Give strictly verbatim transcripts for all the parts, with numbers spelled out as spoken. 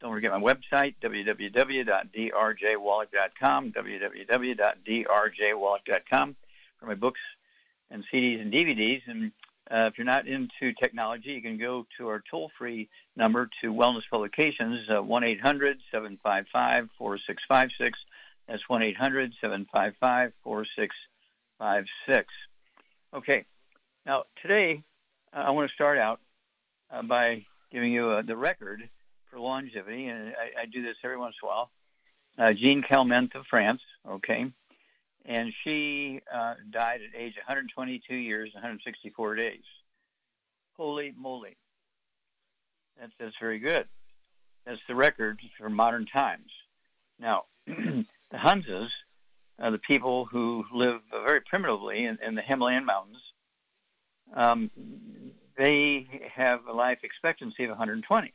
Don't forget my website, w w w dot d r j wallach dot com, w w w dot d r j wallach dot com, for my books and C Ds and D V Ds. And uh, if you're not into technology, you can go to our toll-free number to Wellness Publications, uh, one eight hundred, seven five five, four six five six. That's one eight hundred, seven five five, four six five six. Okay. Now, today, uh, I want to start out uh, by giving you uh, the record for longevity, and I, I do this every once in a while. Uh, Jean Calment of France, okay, and she uh, died at age one hundred twenty-two years, one hundred sixty-four days. Holy moly. That's, that's very good. That's the record for modern times. Now, the Hunzas are the people who live very primitively in, in the Himalayan mountains. Um, they have a life expectancy of one hundred twenty.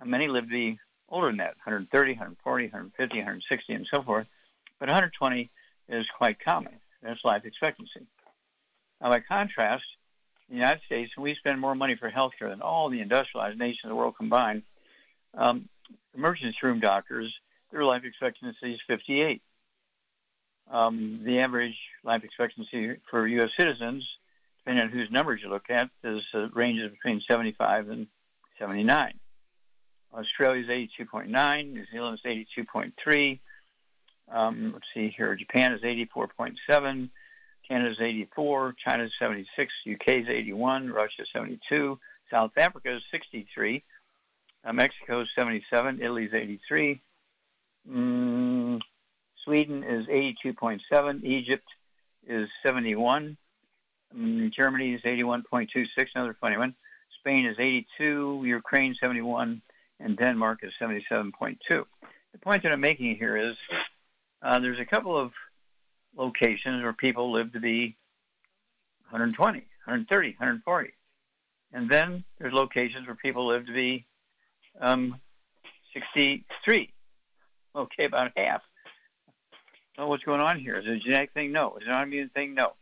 And many live to be older than that, one hundred thirty, one hundred forty, one hundred fifty, one hundred sixty, and so forth. But one hundred twenty is quite common. That's life expectancy. Now, by contrast, in the United States, we spend more money for healthcare than all the industrialized nations of the world combined. Um, emergency room doctors, their life expectancy is fifty-eight. Um, the average life expectancy for U S citizens, depending on whose numbers you look at, is uh, ranges between seventy-five and seventy-nine. Australia's eighty-two point nine. New Zealand's eighty-two point three. Um, let's see here. Japan is eighty-four point seven. Canada's eighty-four. China's seventy-six. U K's eighty-one. Russia's seventy-two. South Africa's sixty-three. Uh, Mexico's seventy-seven. Italy's eighty-three. Mm, Sweden is eighty-two point seven. Egypt is seventy-one. Mm, Germany is eighty-one point two six, another funny one. Spain is eighty-two. Ukraine, seventy-one. And Denmark is seventy-seven point two. The point that I'm making here is uh, there's a couple of locations where people live to be one hundred twenty, one hundred thirty, one hundred forty. And then there's locations where people live to be um, sixty-three. Okay, about half. So what's going on here? Is it a genetic thing? No. Is it an autoimmune thing? No.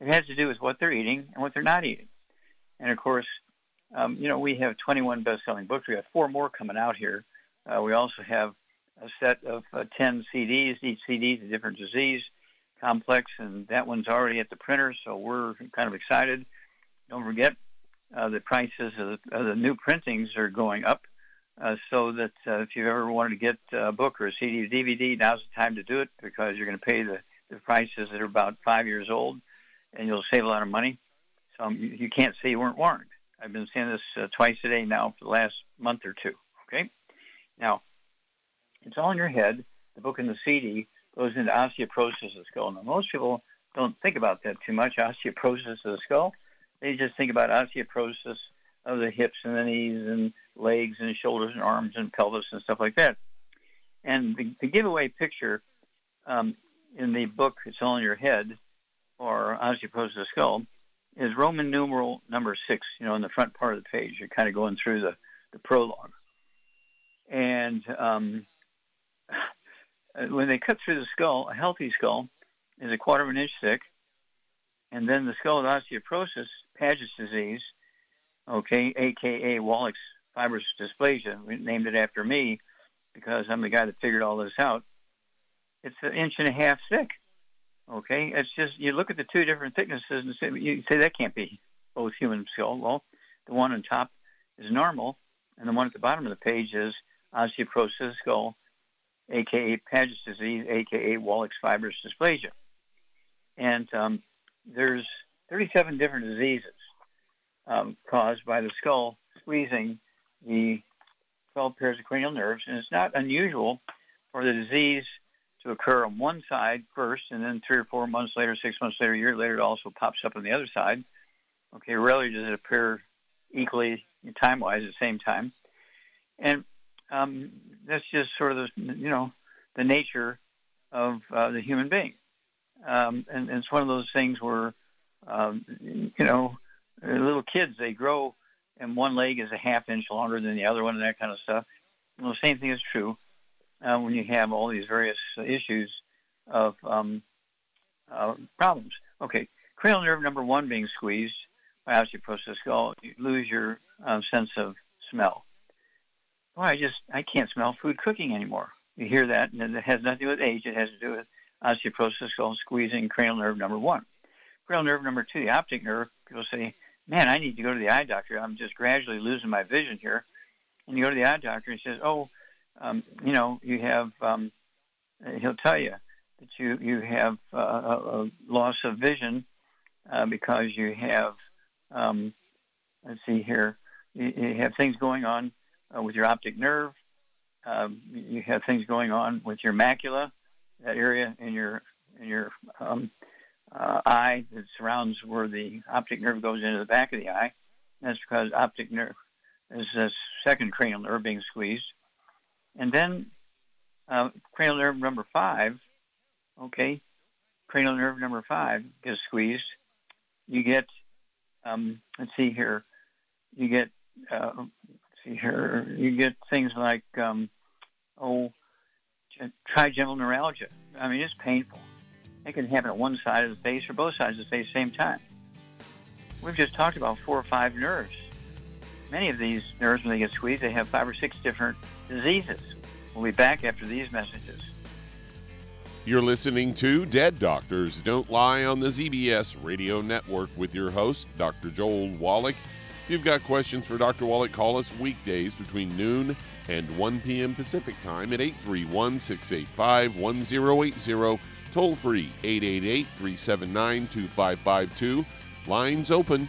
It has to do with what they're eating and what they're not eating. And, of course, um, you know, we have twenty-one best-selling books. We have four more coming out here. Uh, we also have a set of uh, ten C Ds. Each C D is a different disease complex, and that one's already at the printer, so we're kind of excited. Don't forget, uh, the prices of the, of the new printings are going up. Uh, so that uh, if you've ever wanted to get a book or a C D or D V D, now's the time to do it because you're going to pay the, the prices that are about five years old, and you'll save a lot of money. So um, you, you can't say you weren't warned. I've been saying this uh, twice a day now for the last month or two, okay? Now, It's All in Your Head. The book and the C D goes into osteoporosis of the skull. Now, most people don't think about that too much, osteoporosis of the skull. They just think about osteoporosis of the hips and the knees and legs and shoulders and arms and pelvis and stuff like that. And the, the giveaway picture um, in the book, It's All in Your Head, or Osteoporosis of the Skull, is Roman numeral number six, you know, in the front part of the page. You're kind of going through the, the prologue. And um, when they cut through the skull, a healthy skull is a quarter of an inch thick, and then the skull with osteoporosis, Paget's disease, okay, a k a. Wallach's fibrous dysplasia. We named it after me because I'm the guy that figured all this out. It's an inch and a half thick, okay? It's just, you look at the two different thicknesses and say, you say that can't be both human skull. Well, the one on top is normal, and the one at the bottom of the page is osteoporosis, a k a. Paget's disease, a k a. Wallach's fibrous dysplasia. And um, there's thirty-seven different diseases um, caused by the skull squeezing the twelve pairs of cranial nerves, and it's not unusual for the disease to occur on one side first, and then three or four months later, six months later, a year later, it also pops up on the other side. Okay, rarely does it appear equally time-wise at the same time. And um, that's just sort of, the, you know, the nature of uh, the human being. Um, and, and it's one of those things where, um, you know, little kids, they grow and one leg is a half inch longer than the other one and that kind of stuff. Well, the same thing is true uh, when you have all these various issues of um, uh, problems. Okay, cranial nerve number one being squeezed by osteoporosis skull, you lose your um, sense of smell. Well, I just, I can't smell food cooking anymore. You hear that, and it has nothing to do with age. It has to do with osteoporosis skull squeezing cranial nerve number one. Cranial nerve number two, the optic nerve, people say, man, I need to go to the eye doctor. I'm just gradually losing my vision here. And you go to the eye doctor and he says, oh, um, you know, you have, um, he'll tell you that you, you have uh, a loss of vision uh, because you have, um, let's see here, you, you have things going on uh, with your optic nerve. Um, you have things going on with your macula, that area in your in your um, uh, eye that surrounds where the optic nerve goes into the back of the eye. That's because optic nerve is the second cranial nerve being squeezed. And then uh, cranial nerve number five, okay, cranial nerve number five gets squeezed. You get, um, let's see here, you get, uh, let's see here, you get things like, um, oh, trigeminal neuralgia. I mean, it's painful. It can happen at one side of the face or both sides of the face at the same time. We've just talked about four or five nerves. Many of these nerves, when they get squeezed, they have five or six different diseases. We'll be back after these messages. You're listening to Dead Doctors Don't Lie on the Z B S Radio Network with your host, Doctor Joel Wallach. If you've got questions for Doctor Wallach, call us weekdays between noon and one p.m. Pacific Time at eight three one, six eight five, one zero eight zero, toll free eight eight eight, three seven nine, two five five two, lines open.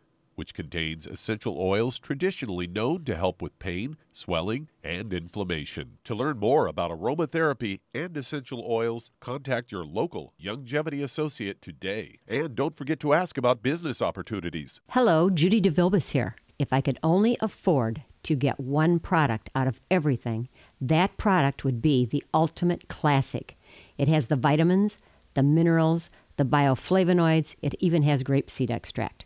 which contains essential oils traditionally known to help with pain, swelling, and inflammation. To learn more about aromatherapy and essential oils, contact your local Youngevity associate today. And don't forget to ask about business opportunities. Hello, Judy DeVilbus here. If I could only afford to get one product out of everything, that product would be the Ultimate Classic. It has the vitamins, the minerals, the bioflavonoids, it even has grapeseed extract.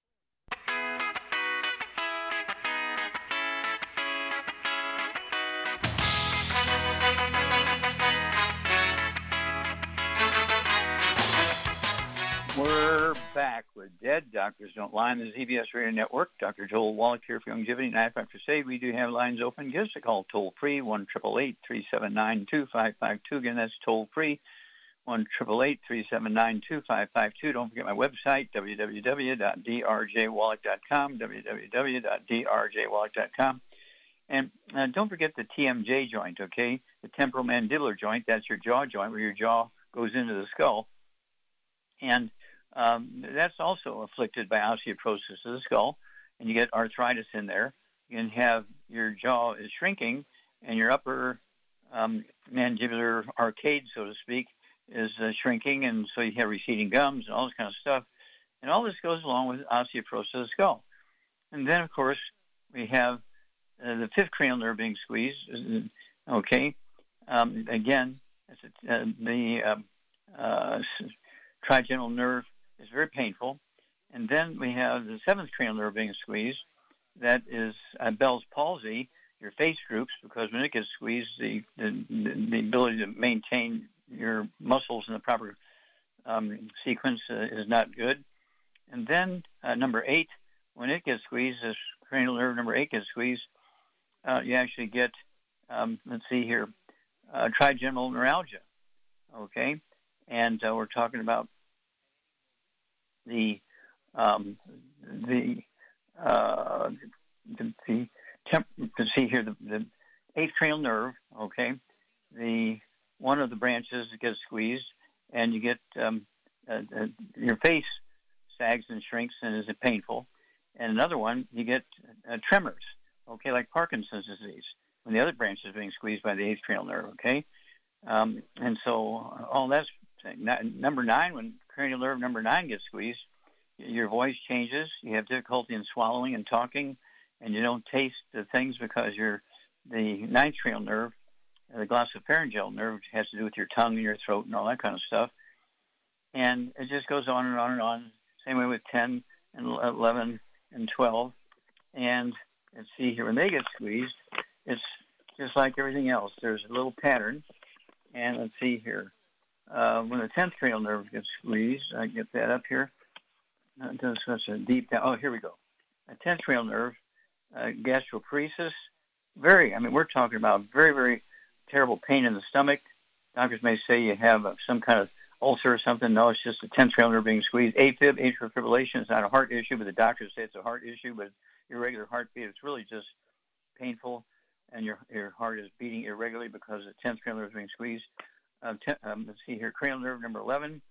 back with Dead Doctors Don't Lie on the Z B S Radio Network. Doctor Joel Wallach here for Youngevity. Knife After Save, we do have lines open. Give us a call toll-free, one eight eight eight, three seven nine, two five five two. Again, that's toll-free, one eight eight eight, three seven nine, two five five two. Don't forget my website, w w w dot d r j wallach dot com, w w w dot d r j wallach dot com. And uh, don't forget the T M J joint, okay, the temporomandibular joint. That's your jaw joint where your jaw goes into the skull. And um, that's also afflicted by osteoporosis of the skull, and you get arthritis in there. You can have your jaw is shrinking, and your upper um, mandibular arcade, so to speak, is uh, shrinking, and so you have receding gums and all this kind of stuff. And all this goes along with osteoporosis of the skull. And then, of course, we have uh, the fifth cranial nerve being squeezed. Okay. Um, again, it's a, uh, the... Uh, uh, trigeminal nerve is very painful. And then we have the seventh cranial nerve being squeezed. That is uh, Bell's palsy, your face droops, because when it gets squeezed, the, the, the ability to maintain your muscles in the proper um, sequence uh, is not good. And then uh, number eight, when it gets squeezed, this cranial nerve number eight gets squeezed, uh, you actually get, um, let's see here, uh, trigeminal neuralgia, okay? And uh, we're talking about the um, the uh, the, the temp- let's see here the, the eighth cranial nerve. Okay, the one of the branches gets squeezed, and you get um, uh, uh, your face sags and shrinks and is painful. And another one, you get uh, tremors. Okay, like Parkinson's disease when the other branch is being squeezed by the eighth cranial nerve. Okay, um, and so all that's thing. Number nine, when cranial nerve number nine gets squeezed, your voice changes. You have difficulty in swallowing and talking, and you don't taste the things because your the ninth cranial nerve, the glossopharyngeal nerve, which has to do with your tongue and your throat and all that kind of stuff. And it just goes on and on and on. Same way with ten and eleven and twelve. And let's see here, when they get squeezed, it's just like everything else. There's a little pattern. And let's see here. Uh, when the tenth cranial nerve gets squeezed, I get that up here. Not such a deep down. Oh, here we go. A tenth cranial nerve, uh, gastroparesis. Very, I mean, we're talking about very, very terrible pain in the stomach. Doctors may say you have uh, some kind of ulcer or something. No, it's just a tenth cranial nerve being squeezed. AFib, atrial fibrillation, is not a heart issue, but the doctors say it's a heart issue, but irregular heartbeat. It's really just painful, and your your heart is beating irregularly because the tenth cranial nerve is being squeezed. Uh, ten, um, let's see here, cranial nerve number eleven,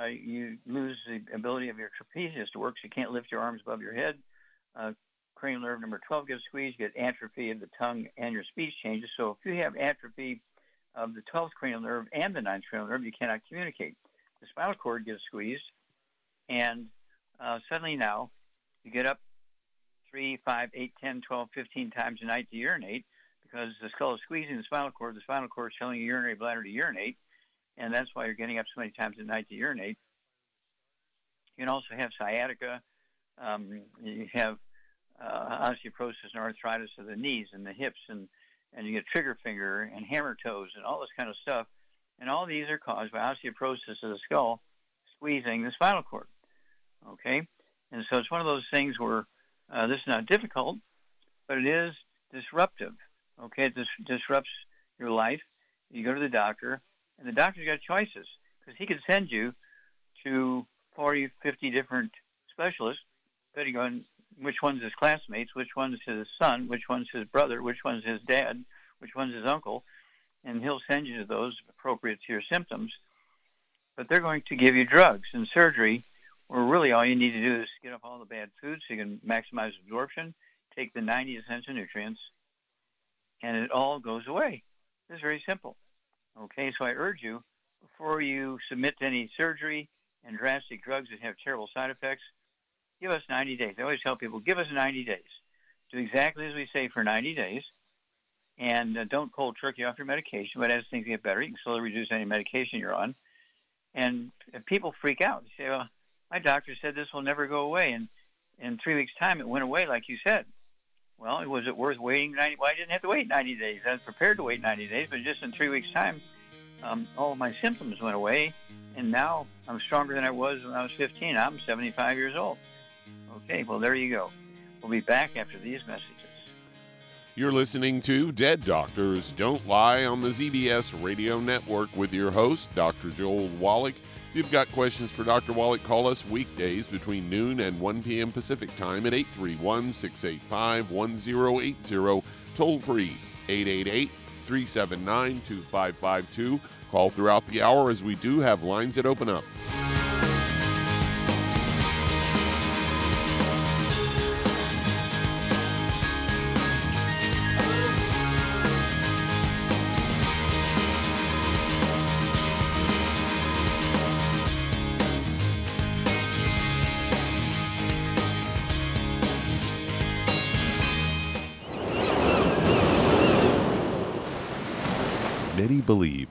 uh, you lose the ability of your trapezius to work, so you can't lift your arms above your head. Uh, cranial nerve number twelve gets squeezed, you get atrophy of the tongue and your speech changes. So if you have atrophy of the twelfth cranial nerve and the ninth cranial nerve, you cannot communicate. The spinal cord gets squeezed, and uh, suddenly now you get up three, five, eight, ten, twelve, fifteen times a night to urinate, because the skull is squeezing the spinal cord. The spinal cord is telling your urinary bladder to urinate, and that's why you're getting up so many times at night to urinate. You can also have sciatica. Um, you have uh, osteoporosis and arthritis of the knees and the hips, and, and you get trigger finger and hammer toes and all this kind of stuff. And all these are caused by osteoporosis of the skull squeezing the spinal cord, okay? And so it's one of those things where uh, this is not difficult, but it is disruptive. Okay, it dis- disrupts your life. You go to the doctor, and the doctor's got choices, because he could send you to forty, fifty different specialists, depending on which one's his classmates, which one's his son, which one's his brother, which one's his dad, which one's his uncle, and he'll send you to those appropriate to your symptoms. But they're going to give you drugs and surgery, where really all you need to do is get off all the bad foods so you can maximize absorption, take the ninety essential nutrients, and it all goes away. It's very simple. Okay, so I urge you, before you submit to any surgery and drastic drugs that have terrible side effects, give us ninety days. I always tell people, give us ninety days. Do exactly as we say for ninety days, and uh, don't cold turkey off your medication, but as things get better, you can slowly reduce any medication you're on. And uh, people freak out. They say, well, my doctor said this will never go away, and in three weeks' time it went away like you said. Well, was it worth waiting ninety? Well, I didn't have to wait ninety days. I was prepared to wait ninety days, but just in three weeks' time, um, all of my symptoms went away, and now I'm stronger than I was when I was fifteen. I'm seventy-five years old. Okay, well, there you go. We'll be back after these messages. You're listening to Dead Doctors Don't Lie on the Z B S Radio Network with your host, Doctor Joel Wallach. If you've got questions for Doctor Wallach, call us weekdays between noon and one p.m. Pacific Time at eight three one, six eight five, one zero eight zero, toll free eight eight eight, three seven nine, two five five two. Call throughout the hour as we do have lines that open up. Many believe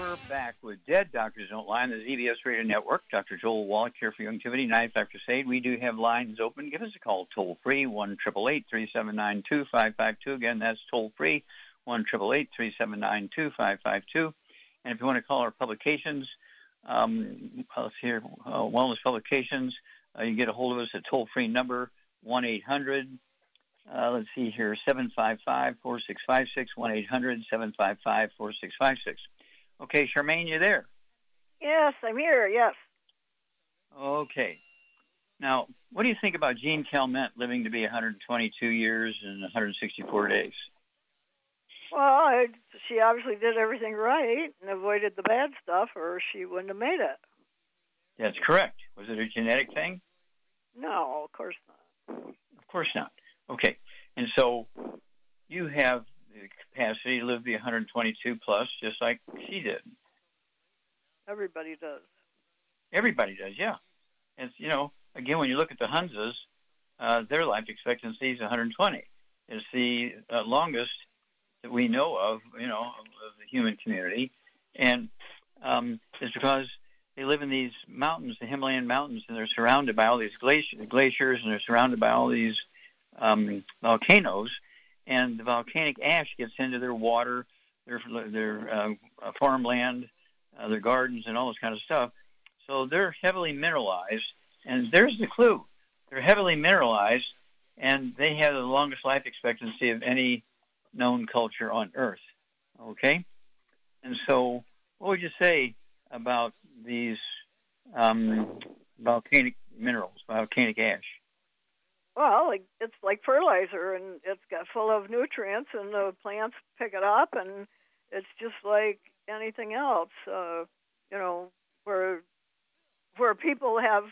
We're back with Dead Doctors Don't Lie on the Z B S Radio Network. Doctor Joel Wallach here for Youngevity, Knife After Crusade. We do have lines open. Give us a call toll-free, one eight eight eight, three seven nine, two five five two. Again, that's toll-free, one eight eight eight, three seven nine, two five five two. And if you want to call our publications, um, let's hear uh, Wellness Publications, uh, you can get a hold of us at toll-free number one eight hundred, uh, let's see here, seven five five, four six five six, one eight hundred, seven five five, four six five six. Okay, Charmaine, you there? Yes, I'm here, yes. Okay. Now, what do you think about Jean Calment living to be one hundred twenty-two years and one hundred sixty-four days? Well, it, she obviously did everything right and avoided the bad stuff, or she wouldn't have made it. That's correct. Was it a genetic thing? No, of course not. Of course not. Okay. And so you have the capacity to live to be one hundred twenty-two plus, just like she did. Everybody does. Everybody does, yeah. And, you know, again, when you look at the Hunzas, uh, their life expectancy is one hundred twenty. It's the uh, longest that we know of, you know, of, of the human community. And um, it's because they live in these mountains, the Himalayan mountains, and they're surrounded by all these glaciers, glaciers and they're surrounded by all these um, volcanoes. And the volcanic ash gets into their water, their, their uh, farmland, uh, their gardens, and all this kind of stuff. So they're heavily mineralized, and there's the clue. They're heavily mineralized, and they have the longest life expectancy of any known culture on Earth, okay? And so what would you say about these um, volcanic minerals, volcanic ash? Well, it's like fertilizer, and it's got full of nutrients, and the plants pick it up, and it's just like anything else, uh, you know, where... where people have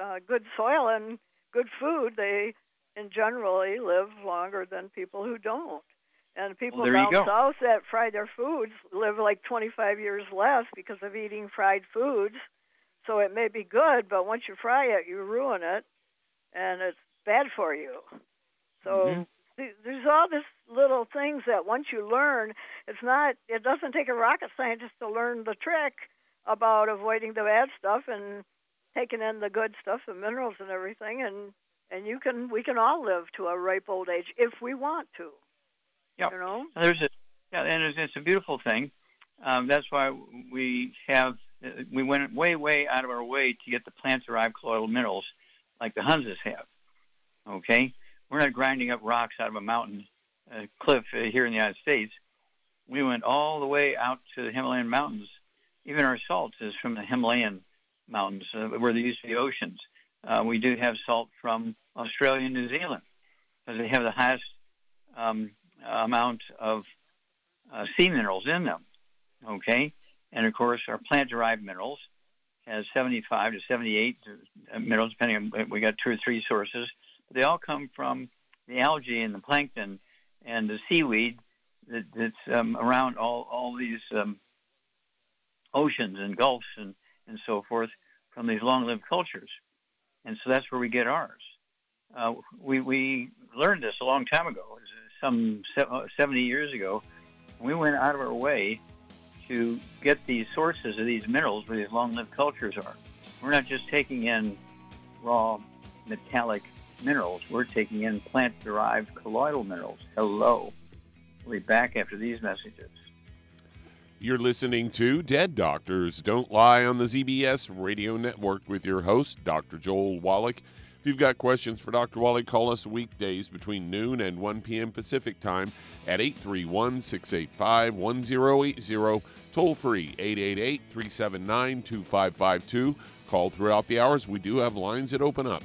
uh, good soil and good food, they in generally live longer than people who don't. And people well, down south that fry their foods live like twenty-five years less because of eating fried foods. So it may be good, but once you fry it, you ruin it, and it's bad for you. So mm-hmm. th- there's all these little things that once you learn, it's not. It doesn't take a rocket scientist to learn the trick about avoiding the bad stuff and taking in the good stuff, the minerals and everything, and, and you can we can all live to a ripe old age if we want to. Yeah, you know. There's a yeah, and it's, it's a beautiful thing. Um, that's why we have we went way way out of our way to get the plant-derived colloidal minerals like the Hunzas have. Okay, we're not grinding up rocks out of a mountain uh, cliff uh, here in the United States. We went all the way out to the Himalayan mountains. Even our salt is from the Himalayan mountains, uh, where they used to be oceans. Uh, we do have salt from Australia and New Zealand because they have the highest um, amount of uh, sea minerals in them, okay? And, of course, our plant-derived minerals has seventy-five to seventy-eight minerals, depending on we got two or three sources. They all come from the algae and the plankton and the seaweed that, that's um, around all, all these um oceans and gulfs and, and so forth from these long-lived cultures. And so that's where we get ours. Uh, we, we learned this a long time ago, some seventy years ago. We went out of our way to get these sources of these minerals where these long-lived cultures are. We're not just taking in raw metallic minerals. We're taking in plant-derived colloidal minerals. Hello. We'll be back after these messages. You're listening to Dead Doctors Don't Lie on the Z B S Radio Network with your host, Doctor Joel Wallach. If you've got questions for Doctor Wallach, call us weekdays between noon and one p.m. Pacific Time at eight three one, six eight five, one zero eight zero. Toll free, eight eight eight, three seven nine, two five five two. Call throughout the hours. We do have lines that open up.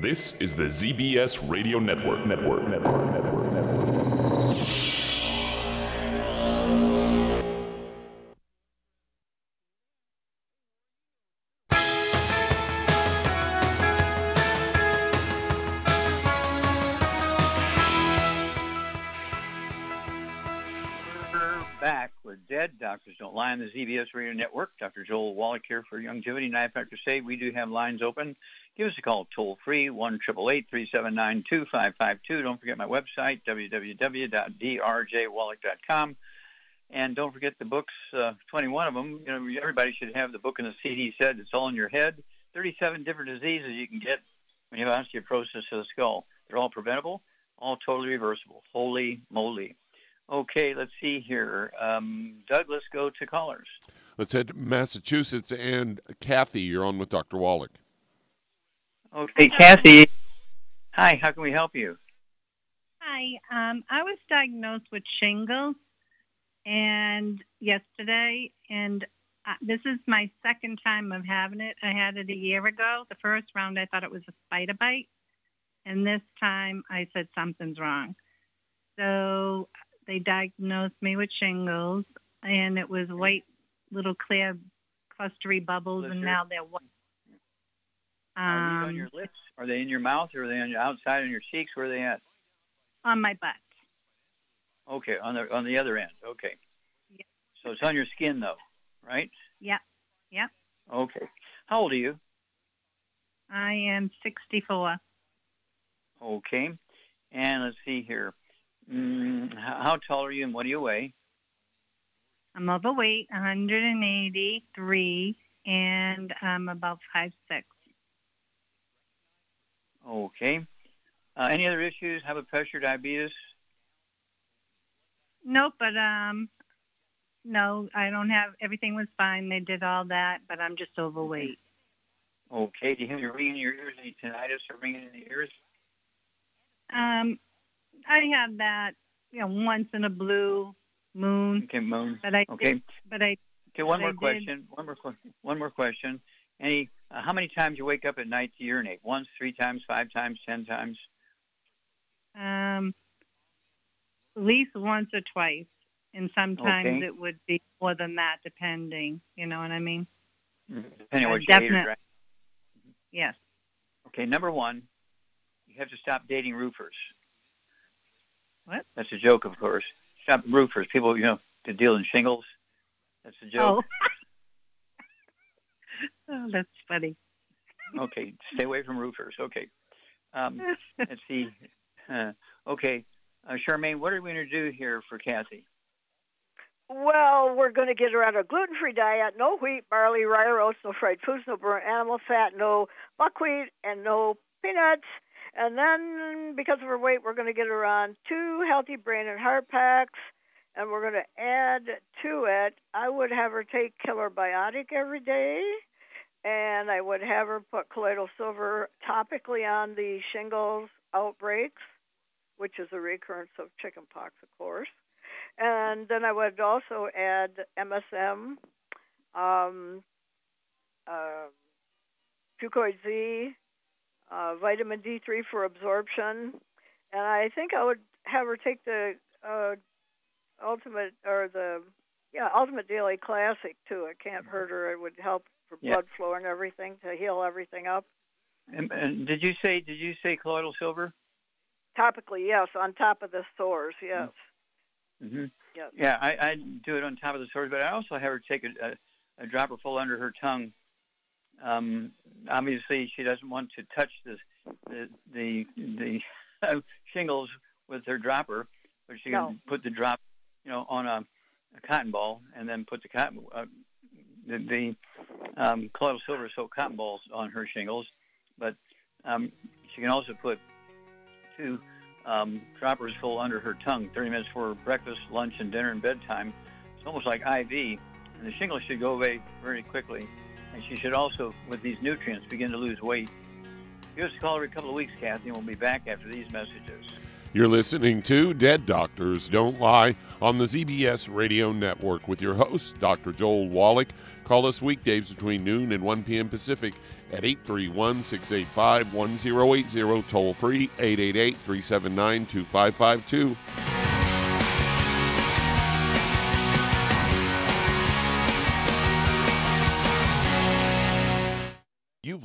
This is the Z B S Radio Network, network, network, network, network. We're back. We're Dead Doctors Don't Lie on the Z B S Radio Network. Doctor Joel Wallach here for Youngevity, and I have to say we do have lines open. Give us a call toll-free, one eight eight eight, three seven nine, two five five two. Don't forget my website, w w w dot d r j wallach dot com. And don't forget the books, uh, twenty-one of them. You know, everybody should have the book and the C D set, It's All in Your Head. thirty-seven different diseases you can get when you have osteoporosis of the skull. They're all preventable, all totally reversible. Holy moly. Okay, let's see here. Um, Doug, let's go to callers. Let's head to Massachusetts. And Kathy, you're on with Doctor Wallach. Okay, Kathy. Hi, how can we help you? Hi, um, I was diagnosed with shingles and yesterday, and uh, this is my second time of having it. I had it a year ago. The first round I thought it was a spider bite, and this time I said something's wrong. So they diagnosed me with shingles, and it was white little clear clustery bubbles, Lister. And now they're white. Are these on your lips? Are they in your mouth? Or are they on your outside on your cheeks? Where are they at? On my butt. Okay, on the on the other end. Okay. Yep. So it's on your skin, though, right? Yep. Yep. Okay. How old are you? I am sixty-four. Okay. And let's see here. Mm, how tall are you and what do you weigh? I'm overweight, one hundred eighty-three, and I'm about five foot six. Okay. Uh, any other issues? Have a pressure, diabetes? Nope, but um, no, I don't have. Everything was fine. They did all that, but I'm just overweight. Okay. Do you have any ringing in your ears? Any tinnitus or ringing in the ears? Um, I have that, you know, once in a blue moon. Okay, moon. But I okay. Did, but I. Okay. One more I question. Did. One more question. One more question. Any. Uh, how many times you wake up at night to urinate? Once, three times, five times, ten times? Um, at least once or twice. And sometimes okay. It would be more than that, depending. You know what I mean? Depending on what you definite. Hated, right? Yes. Okay, number one, you have to stop dating roofers. What? That's a joke, of course. Stop roofers. People, you know, to deal in shingles. That's a joke. Oh. Oh, that's funny. Okay, stay away from roofers. Okay. Um, let's see. Uh, okay, uh, Charmaine, what are we going to do here for Kathy? Well, we're going to get her on a gluten-free diet, no wheat, barley, rye, oats, no fried foods, no burnt animal fat, no buckwheat, and no peanuts. And then because of her weight, we're going to get her on two healthy brain and heart packs, and we're going to add to it, I would have her take Killer Biotic every day, and I would have her put colloidal silver topically on the shingles outbreaks, which is a recurrence of chickenpox, of course. And then I would also add M S M, um, uh, Fucoid Z, uh, vitamin D three for absorption. And I think I would have her take the uh, Ultimate or the yeah Ultimate Daily Classic, too. It can't hurt her. It would help for yeah. blood flow and everything to heal everything up. And, and did you say did you say colloidal silver? Topically, yes, on top of the sores, yes. Mm. Mm-hmm. Yep. Yeah, I, I do it on top of the sores, but I also have her take a, a, a dropper full under her tongue. Um, obviously, she doesn't want to touch this, the the, the uh, shingles with her dropper, but she no. can put the drop, you know, on a, a cotton ball, and then put the cotton uh, the, the um, colloidal silver soaked cotton balls on her shingles. But um, she can also put two. Um, droppers full under her tongue, thirty minutes for breakfast, lunch, and dinner and bedtime. It's almost like I V, and the shingles should go away very quickly. And she should also, with these nutrients, begin to lose weight. Give us a call every couple of weeks, Kathy, and we'll be back after these messages. You're listening to Dead Doctors Don't Lie on the Z B S Radio Network with your host, Doctor Joel Wallach. Call us weekdays between noon and one p.m. Pacific at eight three one, six eight five, one zero eight zero, toll free, eight eight eight, three seven nine, two five five two. You've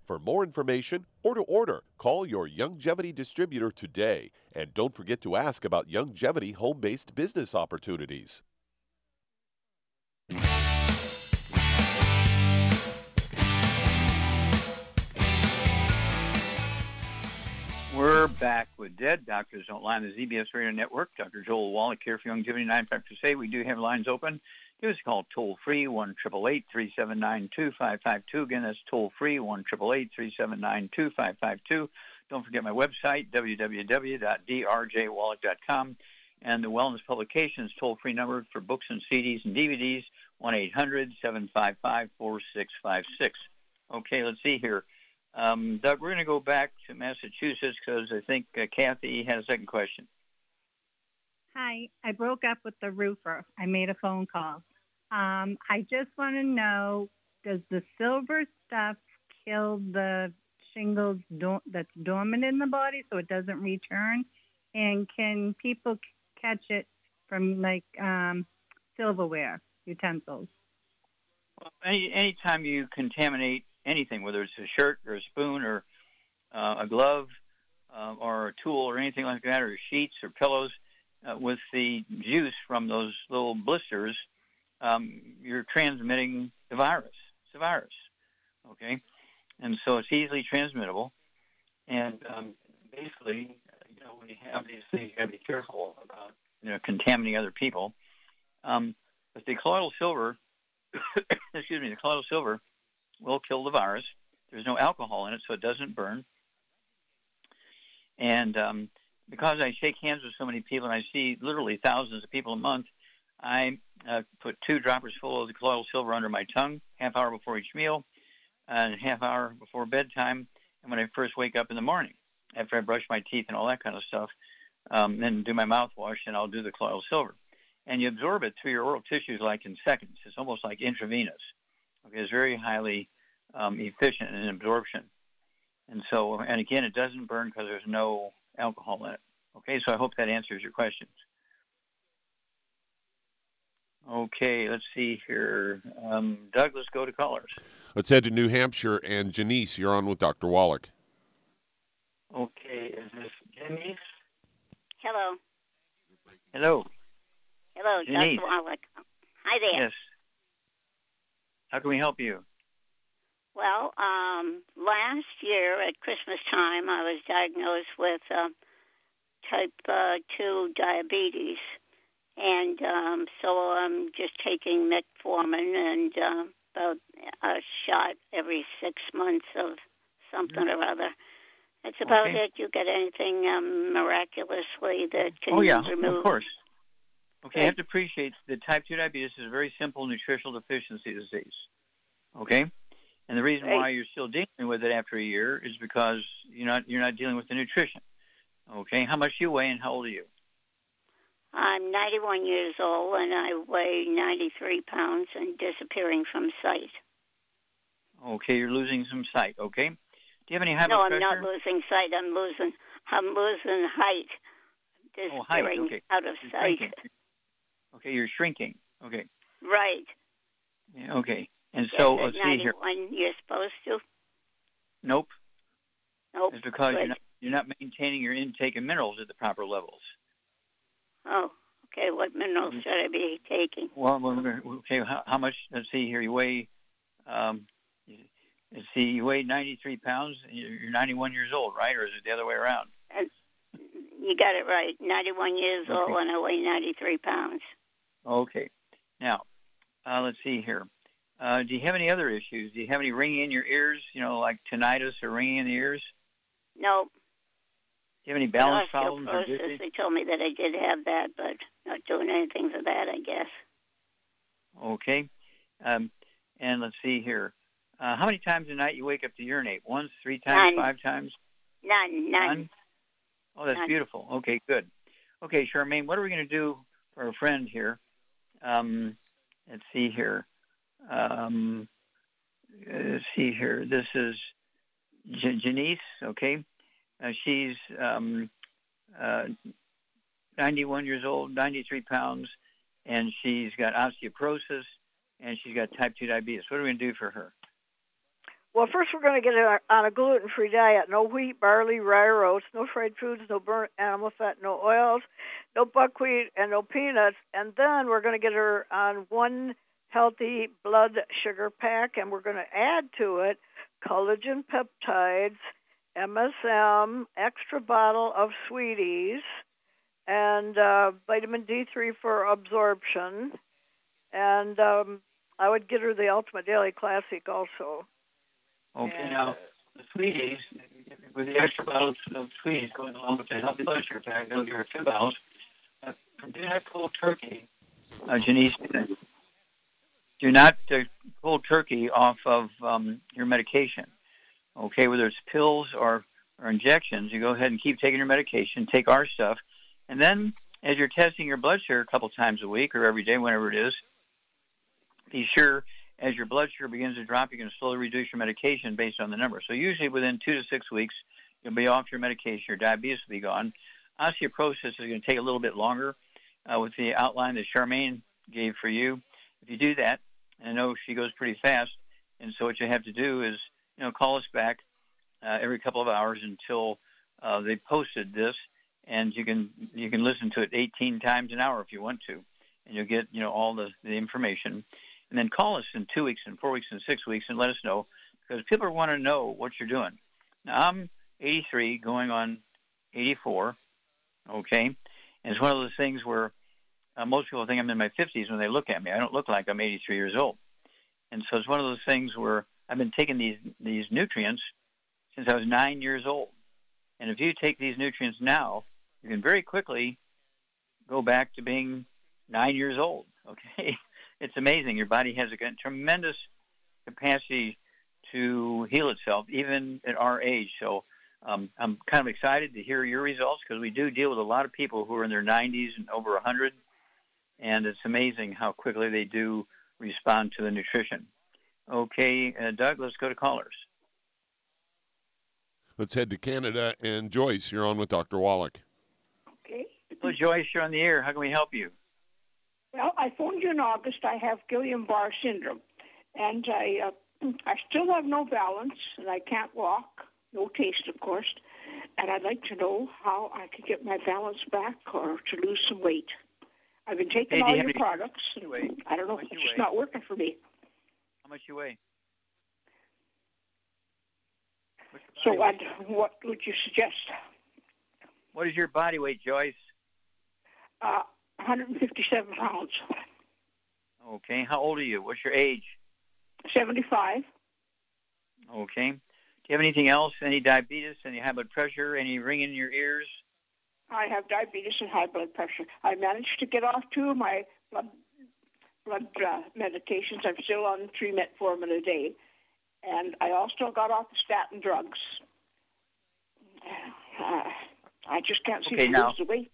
For more information or to order, call your Youngevity distributor today. And don't forget to ask about Youngevity home-based business opportunities. We're back with Dead Doctors Don't Lie on the Z B S Radio Network. Doctor Joel Wallach here for Youngevity nine five two eight. We do have lines open. Give us a call toll-free, one eight eight eight, three seven nine, two five five two. Again, that's toll-free, one eight eight eight, three seven nine, two five five two. Don't forget my website, w w w dot d r j wallach dot com, and the Wellness Publications toll-free number for books and C Ds and D V Ds, one eight hundred, seven five five, four six five six. Okay, let's see here. Um, Doug, we're going to go back to Massachusetts because I think uh, Kathy had a second question. Hi, I broke up with the roofer. I made a phone call. Um, I just want to know, does the silver stuff kill the shingles do- that's dormant in the body so it doesn't return? And can people c- catch it from, like, um, silverware, utensils? Well, any anytime you contaminate anything, whether it's a shirt or a spoon or uh, a glove uh, or a tool or anything like that, or sheets or pillows, uh, with the juice from those little blisters, um, you're transmitting the virus. It's a virus, okay? And so it's easily transmittable. And um, basically, you know, when you have these things, you got to be careful about, you know, contaminating other people. Um, but the colloidal silver, excuse me, the colloidal silver will kill the virus. There's no alcohol in it, so it doesn't burn. And um, because I shake hands with so many people, and I see literally thousands of people a month, I uh, put two droppers full of the colloidal silver under my tongue, half hour before each meal, and half hour before bedtime, and when I first wake up in the morning, after I brush my teeth and all that kind of stuff, um, then do my mouthwash, and I'll do the colloidal silver. And you absorb it through your oral tissues like in seconds. It's almost like intravenous. Okay, it's very highly um, efficient in absorption. And so, and again, it doesn't burn because there's no alcohol in it. Okay, so I hope that answers your questions. Okay, let's see here. Um, Doug, let's go to callers. Let's head to New Hampshire. And Janice, you're on with Doctor Wallach. Okay, is this Janice? Hello. Hello. Hello, Janice. Doctor Wallach. Hi there. Yes. How can we help you? Well, um, last year at Christmas time, I was diagnosed with uh, type uh, two diabetes. And um, so I'm just taking metformin and uh, about a shot every six months of something mm-hmm. or other. That's about okay. it. You get anything um, miraculously that can oh, yeah, remove? Of course. Okay, right. I have to appreciate that type two diabetes is a very simple nutritional deficiency disease, okay? And the reason right. why you're still dealing with it after a year is because you're not you're not dealing with the nutrition, okay? How much do you weigh and how old are you? I'm ninety-one years old, and I weigh ninety-three pounds and disappearing from sight. Okay, you're losing some sight, okay? Do you have any high blood pressure? No, I'm not losing sight. I'm losing I'm losing height. Disappearing oh, height, okay. out of you're sight. Shrinking. Okay, you're shrinking. Okay. Right. Yeah, okay. And yes, so, let's see here. You're supposed to? Nope. Nope. It's because you're not, you're not maintaining your intake of minerals at the proper levels. Oh, okay. What minerals should I be taking? Well, okay. How, how much? Let's see here. You weigh, um, let's see, you weigh ninety-three pounds. You're ninety-one years old, right? Or is it the other way around? And you got it right. ninety-one years okay. old, and I weigh ninety-three pounds. Okay. Now, uh, let's see here. Uh, do you have any other issues? Do you have any ringing in your ears? You know, like tinnitus or ringing in the ears? No. Do you have any balance problems? Or they told me that I did have that, but not doing anything for that, I guess. Okay. Um, and let's see here. Uh, how many times a night you wake up to urinate? Once, three times, none. Five times? None, none. none? Oh, that's none. Beautiful. Okay, good. Okay, Charmaine, what are we going to do for our friend here? Um, let's see here. Um, let's see here. This is J- Janice, okay? Uh, she's um, uh, ninety-one years old, ninety-three pounds, and she's got osteoporosis, and she's got type two diabetes. What are we going to do for her? Well, first we're going to get her on a gluten-free diet. No wheat, barley, rye, or oats, no fried foods, no burnt animal fat, no oils, no buckwheat, and no peanuts. And then we're going to get her on one healthy blood sugar pack, and we're going to add to it collagen peptides, M S M, extra bottle of Sweeties, and uh, vitamin D three for absorption. And um, I would get her the Ultimate Daily Classic also. Okay, and, now, the Sweeties, with the extra bottles of Sweeties going along with the healthy blood sugar pack, they'll give her two bottles. Uh, do not cold turkey, uh, Janice. Do not uh, cold turkey off of um, your medication. Okay, whether it's pills or, or injections, you go ahead and keep taking your medication, take our stuff. And then as you're testing your blood sugar a couple times a week or every day, whenever it is, be sure as your blood sugar begins to drop, you can slowly reduce your medication based on the number. So usually within two to six weeks, you'll be off your medication. Your diabetes will be gone. Osteoporosis is going to take a little bit longer uh, with the outline that Charmaine gave for you. If you do that, and I know she goes pretty fast, and so what you have to do is you know, call us back uh, every couple of hours until uh, they posted this, and you can you can listen to it eighteen times an hour if you want to, and you'll get, you know, all the, the information. And then call us in two weeks and four weeks and six weeks and let us know, because people want to know what you're doing. Now, I'm eighty-three going on eighty-four, okay? And it's one of those things where uh, most people think I'm in my fifties when they look at me. I don't look like I'm eighty-three years old. And so it's one of those things where I've been taking these, these nutrients since I was nine years old. And if you take these nutrients now, you can very quickly go back to being nine years old, okay? It's amazing. Your body has a tremendous capacity to heal itself, even at our age. So um, I'm kind of excited to hear your results, because we do deal with a lot of people who are in their nineties and over one hundred, and it's amazing how quickly they do respond to the nutrition. Okay, uh, Doug, let's go to callers. Let's head to Canada. And Joyce, you're on with Doctor Wallach. Okay. Well, Joyce, you're on the air. How can we help you? Well, I phoned you in August. I have Guillain-Barré syndrome, and I uh, I still have no balance, and I can't walk, no taste, of course, and I'd like to know how I could get my balance back or to lose some weight. I've been taking hey, all you your products. Anyway, I don't know. It's just not working for me. How much you weigh? So I'd, what would you suggest? What is your body weight, Joyce? Uh. one hundred fifty-seven pounds. Okay. How old are you? What's your age? seventy-five. Okay. Do you have anything else? Any diabetes? Any high blood pressure? Any ringing in your ears? I have diabetes and high blood pressure. I managed to get off two of my blood, blood uh, medications. I'm still on three metformin a day. And I also got off the statin drugs. Uh, I just can't seem okay, to lose the weight.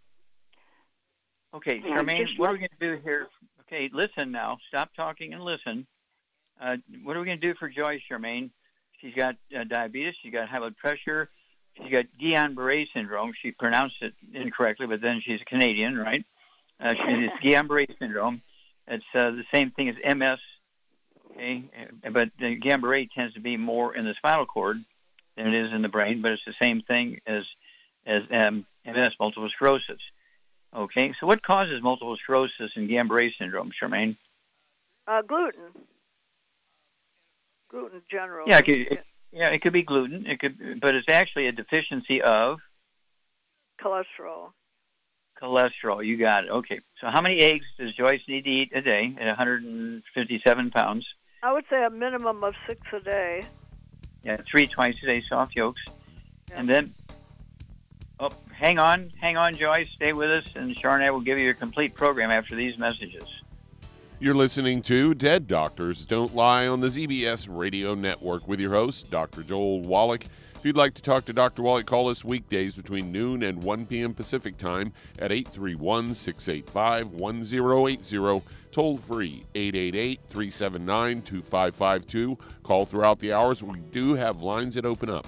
Okay, Charmaine, what are we going to do here? Okay, listen now. Stop talking and listen. Uh, what are we going to do for Joyce, Charmaine? She's got uh, diabetes. She's got high blood pressure. She's got Guillain-Barré syndrome. She pronounced it incorrectly, but then she's Canadian, right? Uh, she's Guillain-Barré syndrome. It's uh, the same thing as M S, okay? But uh, Guillain-Barré tends to be more in the spinal cord than it is in the brain, but it's the same thing as, as um, M S, multiple sclerosis. Okay, so what causes multiple sclerosis and Guillain-Barré syndrome, Charmaine? Uh, gluten. Gluten, generally. Yeah, it could, it, yeah, it could be gluten. It could, but it's actually a deficiency of cholesterol. Cholesterol. You got it. Okay. So how many eggs does Joyce need to eat a day at one hundred fifty-seven pounds? I would say a minimum of six a day. Yeah, three twice a day, soft yolks, yeah. And then. Oh, hang on. Hang on, Joyce. Stay with us, and Char and I will give you your complete program after these messages. You're listening to Dead Doctors Don't Lie on the Z B S Radio Network with your host, Doctor Joel Wallach. If you'd like to talk to Doctor Wallach, call us weekdays between noon and one p.m. Pacific Time at eight three one, six eight five, one zero eight zero, toll-free eight eight eight, three seven nine, two five five two. Call throughout the hours. We do have lines that open up.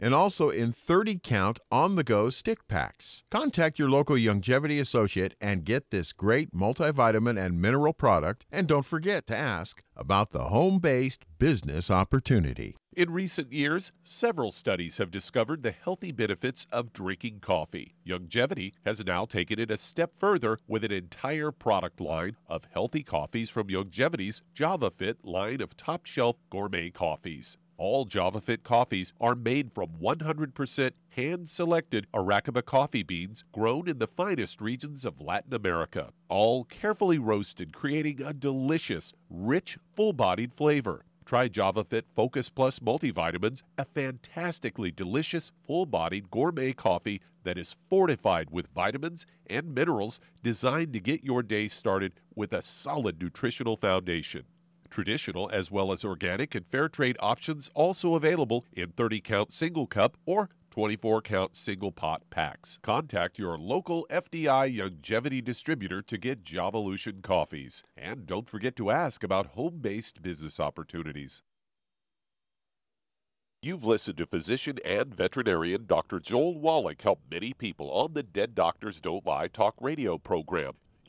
and also in thirty count on-the-go stick packs. Contact your local Youngevity associate and get this great multivitamin and mineral product, and don't forget to ask about the home-based business opportunity. In recent years, several studies have discovered the healthy benefits of drinking coffee. Youngevity has now taken it a step further with an entire product line of healthy coffees from Youngevity's JavaFit line of top-shelf gourmet coffees. All JavaFit coffees are made from one hundred percent hand-selected Arabica coffee beans grown in the finest regions of Latin America, all carefully roasted, creating a delicious, rich, full-bodied flavor. Try JavaFit Focus Plus Multivitamins, a fantastically delicious, full-bodied gourmet coffee that is fortified with vitamins and minerals designed to get your day started with a solid nutritional foundation. Traditional as well as organic and fair trade options also available in thirty count single cup or twenty-four count single pot packs. Contact your local F D I Youngevity distributor to get Javolution coffees. And don't forget to ask about home-based business opportunities. You've listened to physician and veterinarian Doctor Joel Wallach help many people on the Dead Doctors Don't Lie talk radio program.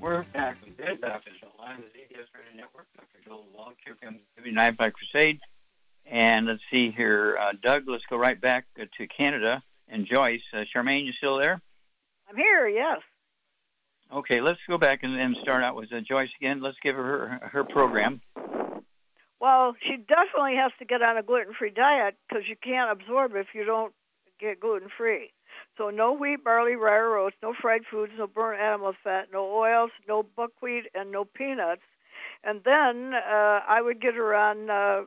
We're back with Dead Doctors Don't Lie on the Z B S Radio Network. Doctor Joel Wallach here from the Night by Crusade. And let's see here, uh, Doug, let's go right back to Canada. And Joyce, uh, Charmaine, you still there? I'm here, yes. Okay, let's go back and, and start out with uh, Joyce again. Let's give her her program. Well, she definitely has to get on a gluten-free diet because you can't absorb if you don't get gluten-free. So no wheat, barley, rye, or oats, no fried foods, no burnt animal fat, no oils, no buckwheat, and no peanuts. And then uh, I would get her on uh,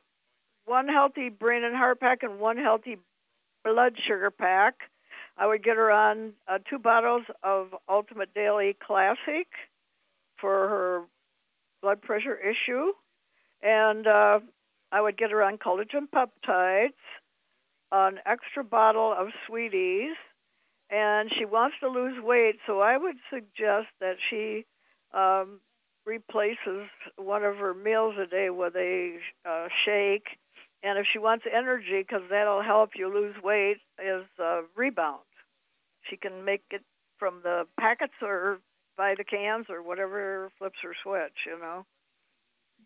one healthy brain and heart pack and one healthy blood sugar pack. I would get her on uh, two bottles of Ultimate Daily Classic for her blood pressure issue. And uh, I would get her on collagen peptides, an extra bottle of Sweeties, and she wants to lose weight, so I would suggest that she um, replaces one of her meals a day with a uh, shake. And if she wants energy, because that'll help you lose weight, is uh, Rebound. She can make it from the packets or by the cans or whatever flips her switch, you know.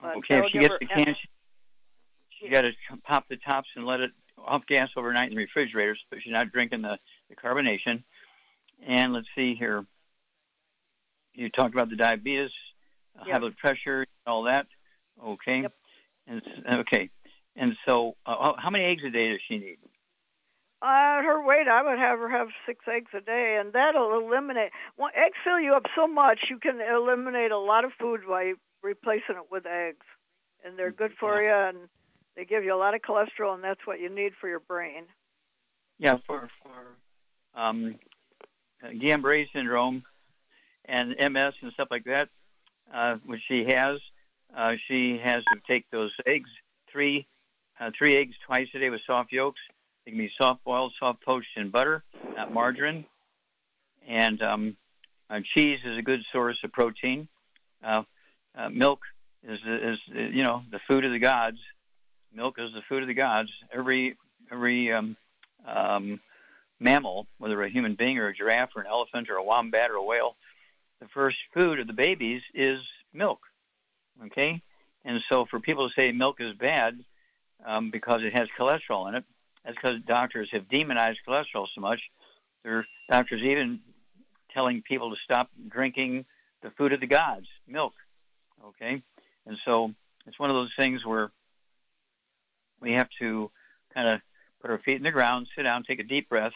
But okay, if she gets the cans, you got to pop the tops and let it off gas overnight in the refrigerator, so she's not drinking the the carbonation. And let's see here. You talked about the diabetes, yep. High blood pressure, all that. Okay. Yep. And okay. And so uh, how many eggs a day does she need? Uh, her weight, I would have her have six eggs a day, and that'll eliminate. Well, eggs fill you up so much, you can eliminate a lot of food by replacing it with eggs. And they're good for yeah. you, and they give you a lot of cholesterol, and that's what you need for your brain. Yeah, for... for Um, Guillain-Barré syndrome and M S and stuff like that, uh, which she has. Uh, she has to take those eggs, three uh, three eggs twice a day with soft yolks. They can be soft-boiled, soft-poached, and butter, not margarine. And um, uh, cheese is a good source of protein. Uh, uh, milk is, is, you know, the food of the gods. Milk is the food of the gods. Every, every, um, um, mammal, whether a human being or a giraffe or an elephant or a wombat or a whale, the first food of the babies is milk, okay? And so for people to say milk is bad um, because it has cholesterol in it, that's because doctors have demonized cholesterol so much There are doctors even telling people to stop drinking the food of the gods, milk, okay? And so it's one of those things where we have to kind of put our feet in the ground, sit down, take a deep breath,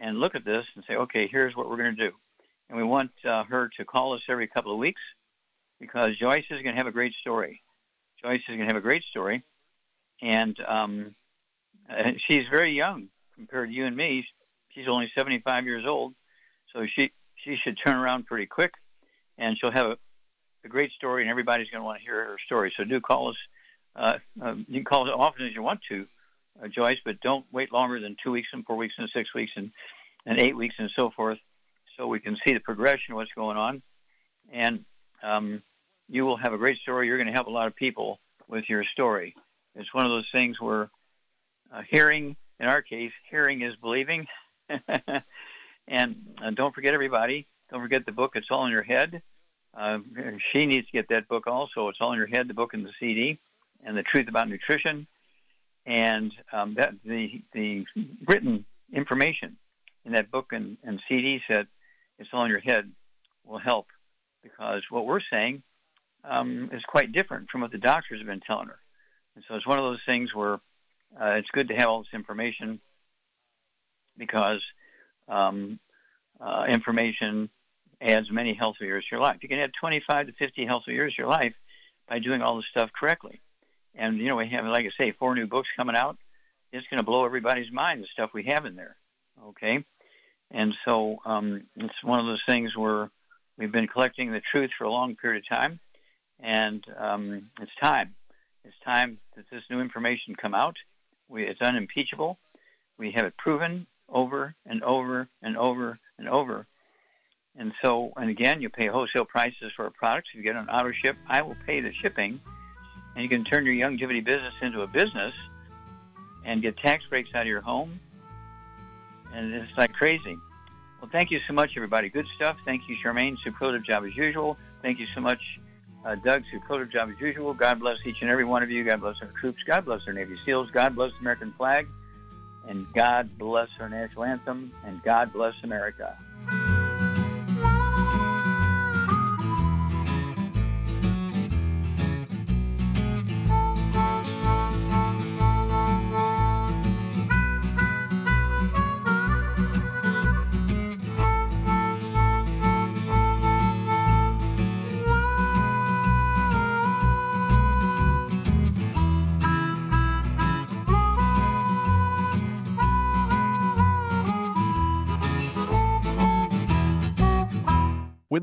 and look at this and say, okay, here's what we're going to do. And we want uh, her to call us every couple of weeks because Joyce is going to have a great story. Joyce is going to have a great story. And um, she's very young compared to you and me. She's only seventy-five years old, so she, she should turn around pretty quick, and she'll have a, a great story, and everybody's going to want to hear her story. So do call us. Uh, um, you can call as often as you want to, uh, Joyce, but don't wait longer than two weeks and four weeks and six weeks and, and eight weeks and so forth, so we can see the progression of what's going on. And um, you will have a great story. You're going to help a lot of people with your story. It's one of those things where uh, hearing, in our case, hearing is believing. And uh, don't forget, everybody, don't forget the book, It's All in Your Head. Uh, she needs to get that book also. It's All in Your Head, the book and the C D, and the truth about nutrition, and um, that the the written information in that book and, and C D set, It's All in Your Head, will help, because what we're saying um, is quite different from what the doctors have been telling her. And so it's one of those things where uh, it's good to have all this information, because um, uh, information adds many healthy years to your life. You can add twenty-five to fifty healthy years to your life by doing all this stuff correctly. And, you know, we have, like I say, four new books coming out. It's going to blow everybody's mind, the stuff we have in there, okay? And so um, it's one of those things where we've been collecting the truth for a long period of time, and um, it's time. It's time that this new information come out. We, it's unimpeachable. We have it proven over and over and over and over. And so, and again, you pay wholesale prices for our products. If you get an auto ship, I will pay the shipping. And you can turn your Youngevity business into a business and get tax breaks out of your home. And it's like crazy. Well, thank you so much, everybody. Good stuff. Thank you, Charmaine. Superlative job as usual. Thank you so much, uh, Doug. Superlative job as usual. God bless each and every one of you. God bless our troops. God bless our Navy SEALs. God bless the American flag. And God bless our national anthem. And God bless America. When